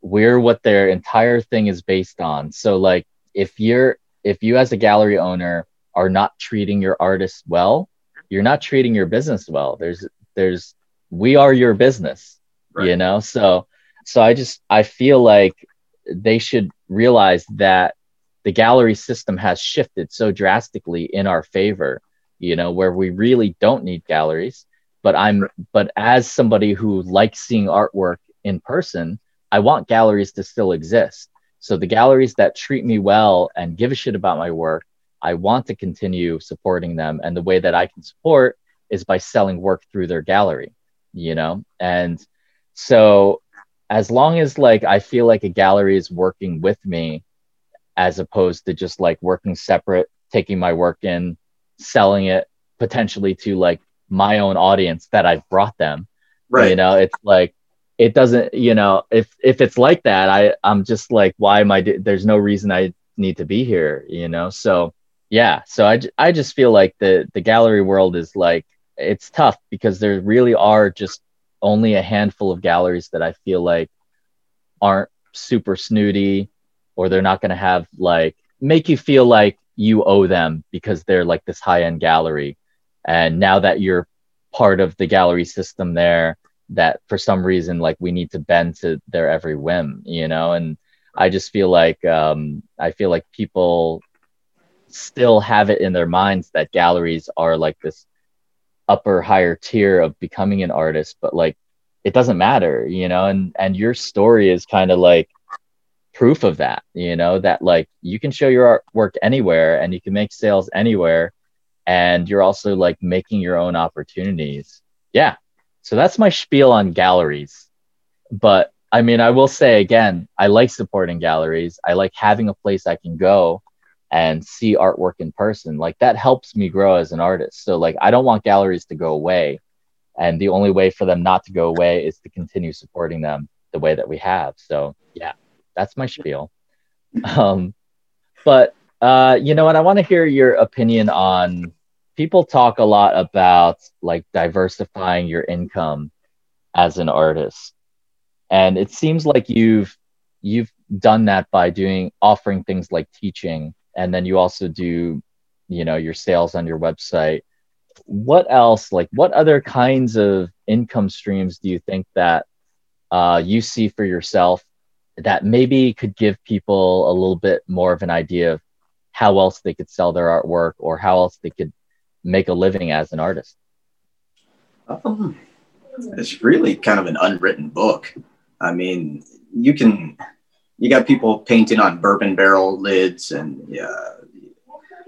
We're what their entire thing is based on. So like, if you're if you as a gallery owner are not treating your artists well, you're not treating your business well. There's there's we are your business, right? You know? So so I just I feel like they should realize that the gallery system has shifted so drastically in our favor, you know, where we really don't need galleries. But I'm, but as somebody who likes seeing artwork in person, I want galleries to still exist. So the galleries that treat me well and give a shit about my work, I want to continue supporting them. And the way that I can support is by selling work through their gallery, you know? And so as long as like, I feel like a gallery is working with me, as opposed to just like working separate, taking my work in, selling it potentially to like my own audience that I've brought them. Right. You know, it's like, it doesn't, you know, if, if it's like that, I, I'm just like, why am I, do- there's no reason I need to be here, you know? So yeah. So I, I just feel like the, the gallery world is like, it's tough because there really are just only a handful of galleries that I feel like aren't super snooty, or they're not going to have like, make you feel like you owe them because they're like this high end gallery. And now that you're part of the gallery system there, that for some reason, like we need to bend to their every whim, you know? And I just feel like, um, I feel like people still have it in their minds that galleries are like this upper higher tier of becoming an artist, but like, it doesn't matter, you know? And, and your story is kind of like proof of that, you know, that like you can show your artwork anywhere and you can make sales anywhere, and you're also like making your own opportunities. Yeah. So that's my spiel on galleries. But I mean, I will say again, I like supporting galleries. I like having a place I can go and see artwork in person. Like that helps me grow as an artist. So like, I don't want galleries to go away. And the only way for them not to go away is to continue supporting them the way that we have. So yeah. That's my spiel. Um, but, uh, you know, and I want to hear your opinion on, people talk a lot about like diversifying your income as an artist. And it seems like you've, you've done that by doing, offering things like teaching. And then you also do, you know, your sales on your website. What else, like what other kinds of income streams do you think that uh, you see for yourself that maybe could give people a little bit more of an idea of how else they could sell their artwork or how else they could make a living as an artist? Um, it's really kind of an unwritten book. I mean, you can, you got people painting on bourbon barrel lids and uh,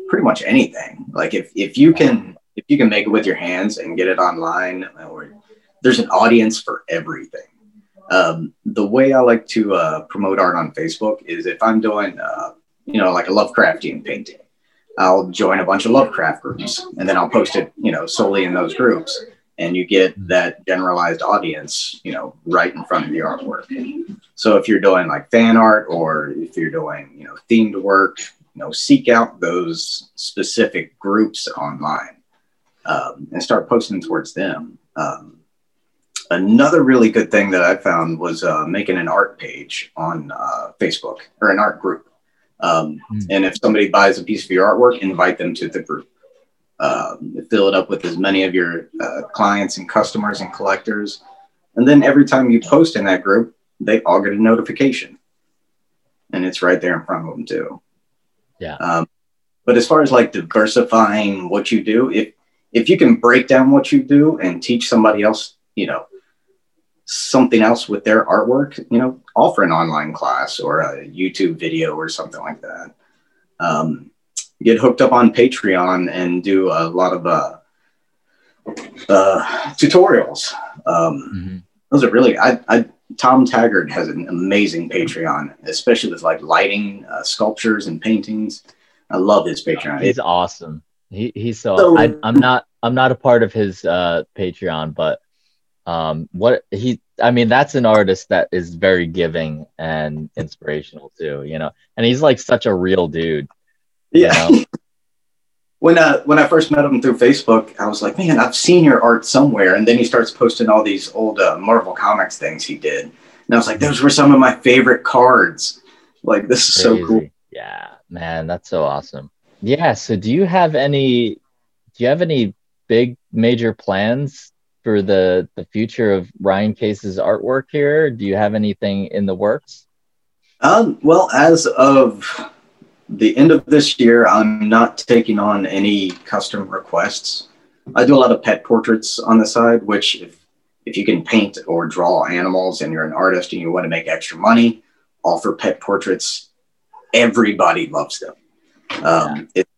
pretty much anything. Like if, if you can, if you can make it with your hands and get it online, or there's an audience for everything. Um, the way I like to uh, promote art on Facebook is if I'm doing, uh, you know, like a Lovecraftian painting, I'll join a bunch of Lovecraft groups and then I'll post it, you know, solely in those groups, and you get that generalized audience, you know, right in front of the artwork. So if you're doing like fan art, or if you're doing, you know, themed work, you know, seek out those specific groups online um, and start posting towards them. Um, Another really good thing that I found was uh, making an art page on uh, Facebook, or an art group. Um, mm. And if somebody buys a piece of your artwork, invite them to the group. Um, fill it up with as many of your uh, clients and customers and collectors. And then every time you post in that group, they all get a notification. And it's right there in front of them too. Yeah. Um, but as far as like diversifying what you do, if, if you can break down what you do and teach somebody else, you know, something else with their artwork, you know, offer an online class or a YouTube video or something like that. Um, get hooked up on Patreon and do a lot of uh, uh, tutorials. Um, mm-hmm. Those are really, I, I Tom Taggart has an amazing Patreon, especially with like lighting, uh, sculptures, and paintings. I love his Patreon. He's awesome. He he's so. so I, I'm not I'm not a part of his uh, Patreon, but um, what he I mean, that's an artist that is very giving and inspirational too, you know. And he's like such a real dude. Yeah. You know? When uh, when I first met him through Facebook, I was like, man, I've seen your art somewhere. And then he starts posting all these old uh, Marvel Comics things he did. And I was like, those were some of my favorite cards. Like, this is Crazy. so cool. Yeah, man, that's so awesome. Yeah, so do you have any, do you have any big major plans for the, the future of Ryan Case's artwork here? Do you have anything in the works? Um, well, as of... the end of this year, I'm not taking on any custom requests. I do a lot of pet portraits on the side, which if, if you can paint or draw animals and you're an artist and you want to make extra money, offer pet portraits. Everybody loves them. Um, yeah. it,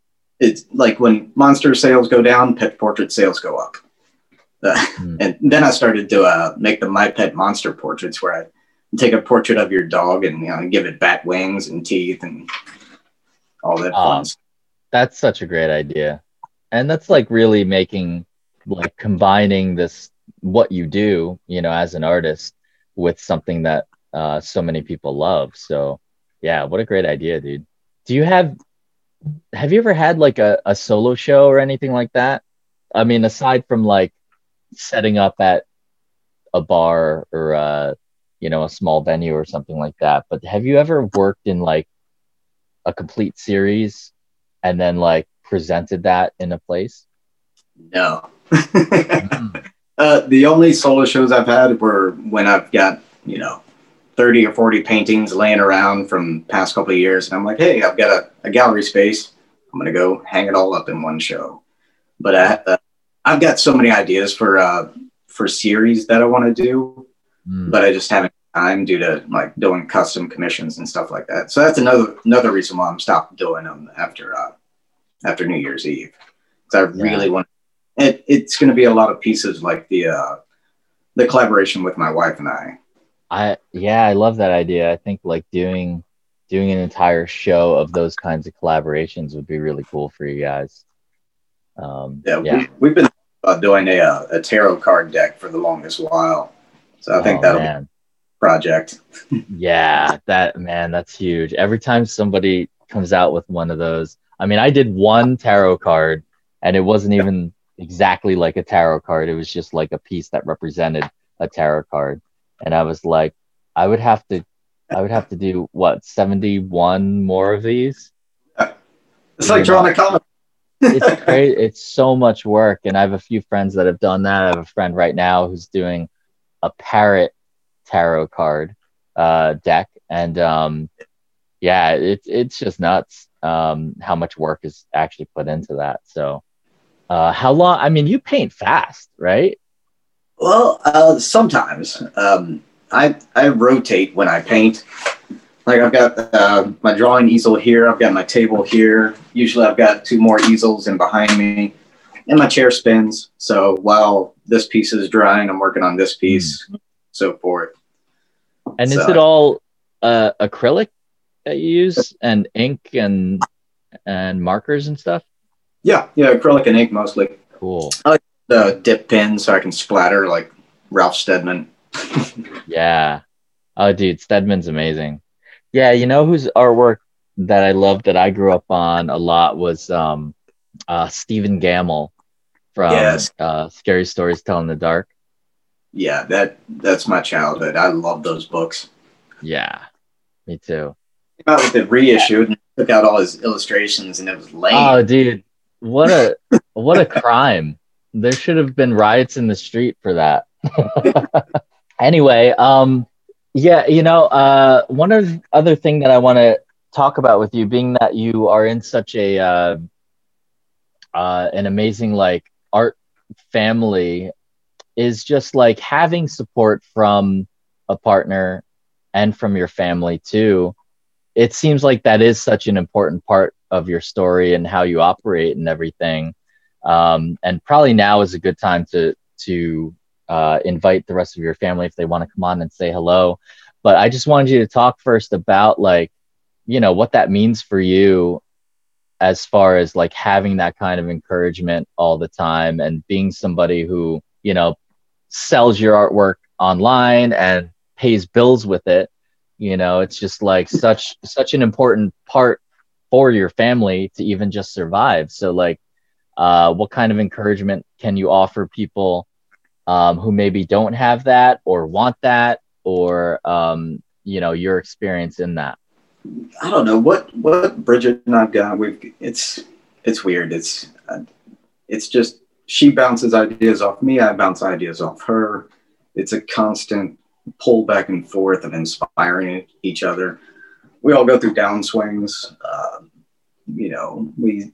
it's like when monster sales go down, pet portrait sales go up. Uh, mm. And then I started to uh, make the My Pet Monster portraits, where I take a portrait of your dog and you know, give it bat wings and teeth and... all that um, that's such a great idea, and that's like really making like combining this what you do you know as an artist with something that uh so many people love. So yeah, what a great idea, dude. Do you have have you ever had like a, a solo show or anything like that? I mean, aside from like setting up at a bar or uh you know a small venue or something like that, but have you ever worked in like a complete series and then like presented that in a place? No. mm. Uh, the only solo shows I've had were when I've got, you know, thirty or forty paintings laying around from past couple of years. And I'm like, hey, I've got a, a gallery space. I'm going to go hang it all up in one show. But I, uh, I've got so many ideas for, uh, for series that I want to do, mm. but I just haven't time due to like doing custom commissions and stuff like that. So that's another another reason why I'm stopped doing them after uh after New Year's Eve, because I yeah. really want it. It's going to be a lot of pieces like the uh the collaboration with my wife and I. I yeah, I love that idea. I think like doing doing an entire show of those kinds of collaborations would be really cool for you guys. Um, yeah, yeah. We, we've been uh, doing a a tarot card deck for the longest while, so I oh, think that'll man. be project. Yeah, that man, that's huge. Every time somebody comes out with one of those, I mean, I did one tarot card and it wasn't even exactly like a tarot card. It was just like a piece that represented a tarot card. And I was like, I would have to, I would have to do what, seventy-one more of these? It's like drawing a comic. It's crazy. It's so much work. And I have a few friends that have done that. I have a friend right now who's doing a parrot tarot card uh deck, and um yeah, it's it's just nuts um how much work is actually put into that. So uh how long, I mean, you paint fast, right? Well, uh sometimes um i i rotate when I paint. Like I've got uh, my drawing easel here, I've got my table here, usually I've got two more easels in behind me, and my chair spins, so while this piece is drying I'm working on this piece, mm-hmm. so forth. And so, is it all uh, acrylic that you use, and ink and and markers and stuff? Yeah, yeah, acrylic and ink mostly. Cool. I like the dip pen so I can splatter like Ralph Steadman. Yeah. Oh, dude, Steadman's amazing. Yeah, you know whose artwork that I loved that I grew up on a lot was um, uh, Stephen Gamble from yes. uh, Scary Stories Tell in the Dark. Yeah, that that's my childhood. I love those books. Yeah, me too. Came out with the reissue and took out all his illustrations, and it was lame. Oh, dude, what a what a crime! There should have been riots in the street for that. Anyway, um, yeah, you know, uh, one other other thing that I want to talk about with you, being that you are in such a uh, uh, an amazing like art family, is just like having support from a partner and from your family too. It seems like that is such an important part of your story and how you operate and everything. Um, and probably now is a good time to, to uh, invite the rest of your family if they want to come on and say hello. But I just wanted you to talk first about, like, you know, what that means for you as far as like having that kind of encouragement all the time and being somebody who, you know, sells your artwork online and pays bills with it. You know, it's just like such, such an important part for your family to even just survive. So like, uh, what kind of encouragement can you offer people um, who maybe don't have that or want that, or, um, you know, your experience in that? I don't know what, what Bridget and I've got. We've, it's, it's weird. It's, uh, it's just, she bounces ideas off me. I bounce ideas off her. It's a constant pull back and forth of inspiring each other. We all go through downswings. Uh, you know, we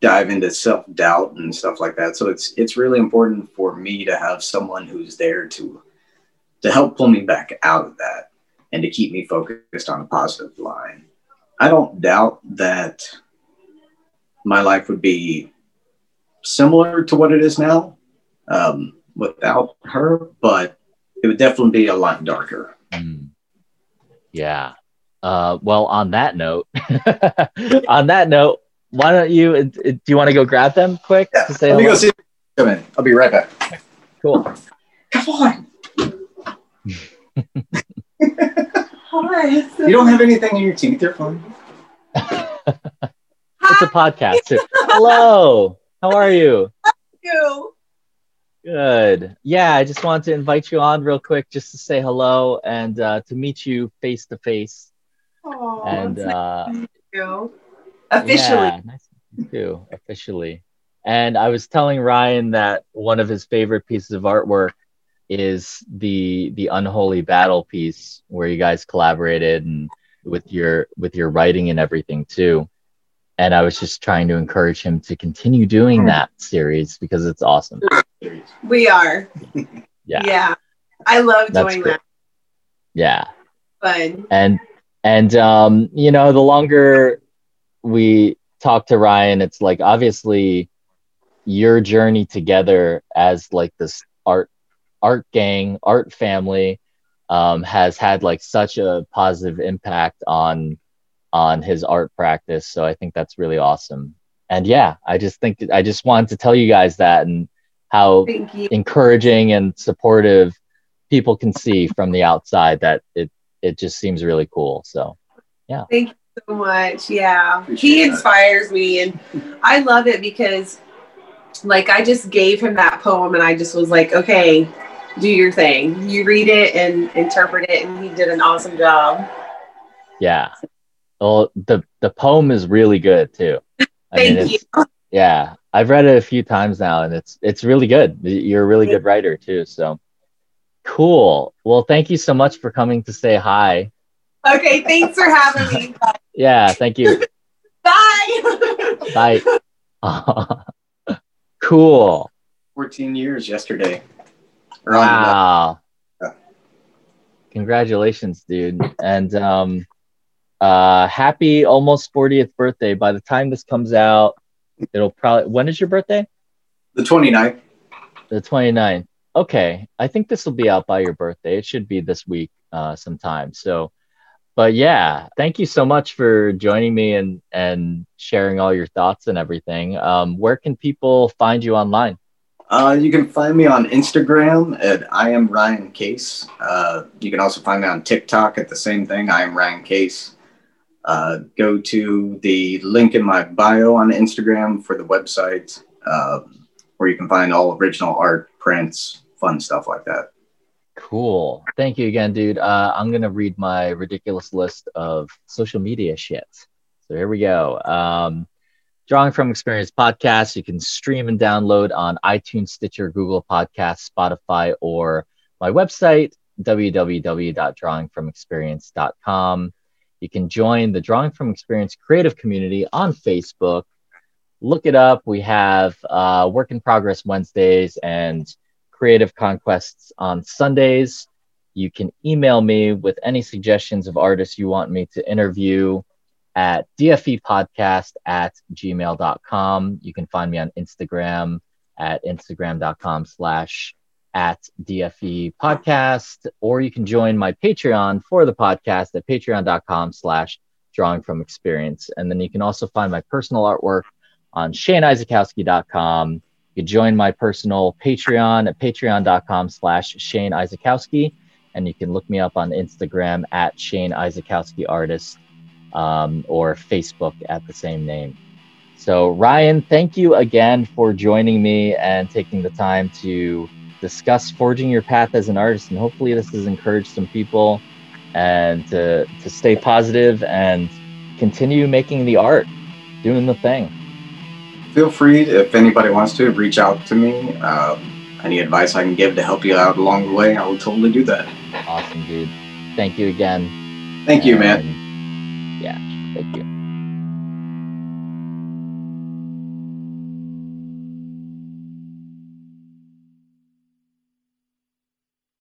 dive into self-doubt and stuff like that. So it's, it's really important for me to have someone who's there to, to help pull me back out of that and to keep me focused on a positive line. I don't doubt that my life would be similar to what it is now um, without her, but it would definitely be a lot darker. Mm. Yeah. Uh, well, on that note, on that note, why don't you, do you want to go grab them quick? Yeah, to say let me go see them. I'll be right back. Cool. Come on. Hi. You don't have anything in your teeth, you're fine. It's a podcast too. Hello. How are you? How are you? Good. Yeah, I just want to invite you on real quick just to say hello and uh, to meet you face to face. Oh, and that's uh, nice to meet you. Officially. Yeah, nice to meet you, officially. And I was telling Ryan that one of his favorite pieces of artwork is the the Unholy Battle piece where you guys collaborated and with your with your writing and everything too. And I was just trying to encourage him to continue doing that series because it's awesome. We are. Yeah. Yeah. I love That's doing cool. that. Yeah. Fun. And and um, you know, the longer we talk to Ryan, it's like obviously your journey together as like this art art gang, art family, um, has had like such a positive impact on, on his art practice. So I think that's really awesome. And yeah, I just think, I just wanted to tell you guys that and how encouraging and supportive people can see from the outside that it, it just seems really cool. So yeah. Thank you so much. Yeah. Appreciate he inspires that. me and I love it because like, I just gave him that poem and I just was like, okay, do your thing. You read it and interpret it. And he did an awesome job. Yeah. Well, the, the poem is really good too. I Thank mean, you. Yeah. I've read it a few times now and it's, it's really good. You're a really good writer too. So cool. Well, thank you so much for coming to say hi. Okay. Thanks for having me. Yeah. Thank you. Bye. Bye. Cool. fourteen years yesterday. Wow. Yeah. Congratulations, dude. And um, uh, happy almost fortieth birthday. By the time this comes out, it'll probably, when is your birthday? The twenty-ninth. The twenty-ninth. Okay. I think this will be out by your birthday. It should be this week uh, sometime. So, but yeah, thank you so much for joining me and, and sharing all your thoughts and everything. Um, where can people find you online? Uh, you can find me on Instagram at I am Ryan Case. Uh, you can also find me on TikTok at the same thing, I am Ryan Case. Uh, go to the link in my bio on Instagram for the website uh, where you can find all original art, prints, fun stuff like that. Cool. Thank you again, dude. Uh, I'm going to read my ridiculous list of social media shit. So here we go. Um, Drawing From Experience podcast. You can stream and download on iTunes, Stitcher, Google Podcasts, Spotify, or my website, w w w dot drawing from experience dot com. You can join the Drawing From Experience creative community on Facebook. Look it up. We have uh, Work in Progress Wednesdays and Creative Conquests on Sundays. You can email me with any suggestions of artists you want me to interview at dfepodcast at gmail dot com. You can find me on Instagram at instagram dot com slash at D F E podcast, or you can join my Patreon for the podcast at patreon dot com slash drawing from experience. And then you can also find my personal artwork on shane izykowski dot com. You can join my personal Patreon at patreon dot com slash shane izykowski, and you can look me up on Instagram at Shane Izykowski Artist, um, or Facebook at the same name. So Ryan, thank you again for joining me and taking the time to discuss forging your path as an artist. And hopefully this has encouraged some people and to, to stay positive and continue making the art, doing the thing. Feel free, if anybody wants to, reach out to me. Um, any advice I can give to help you out along the way, I will totally do that. Awesome, dude. Thank you again. Thank you, man. Yeah, thank you.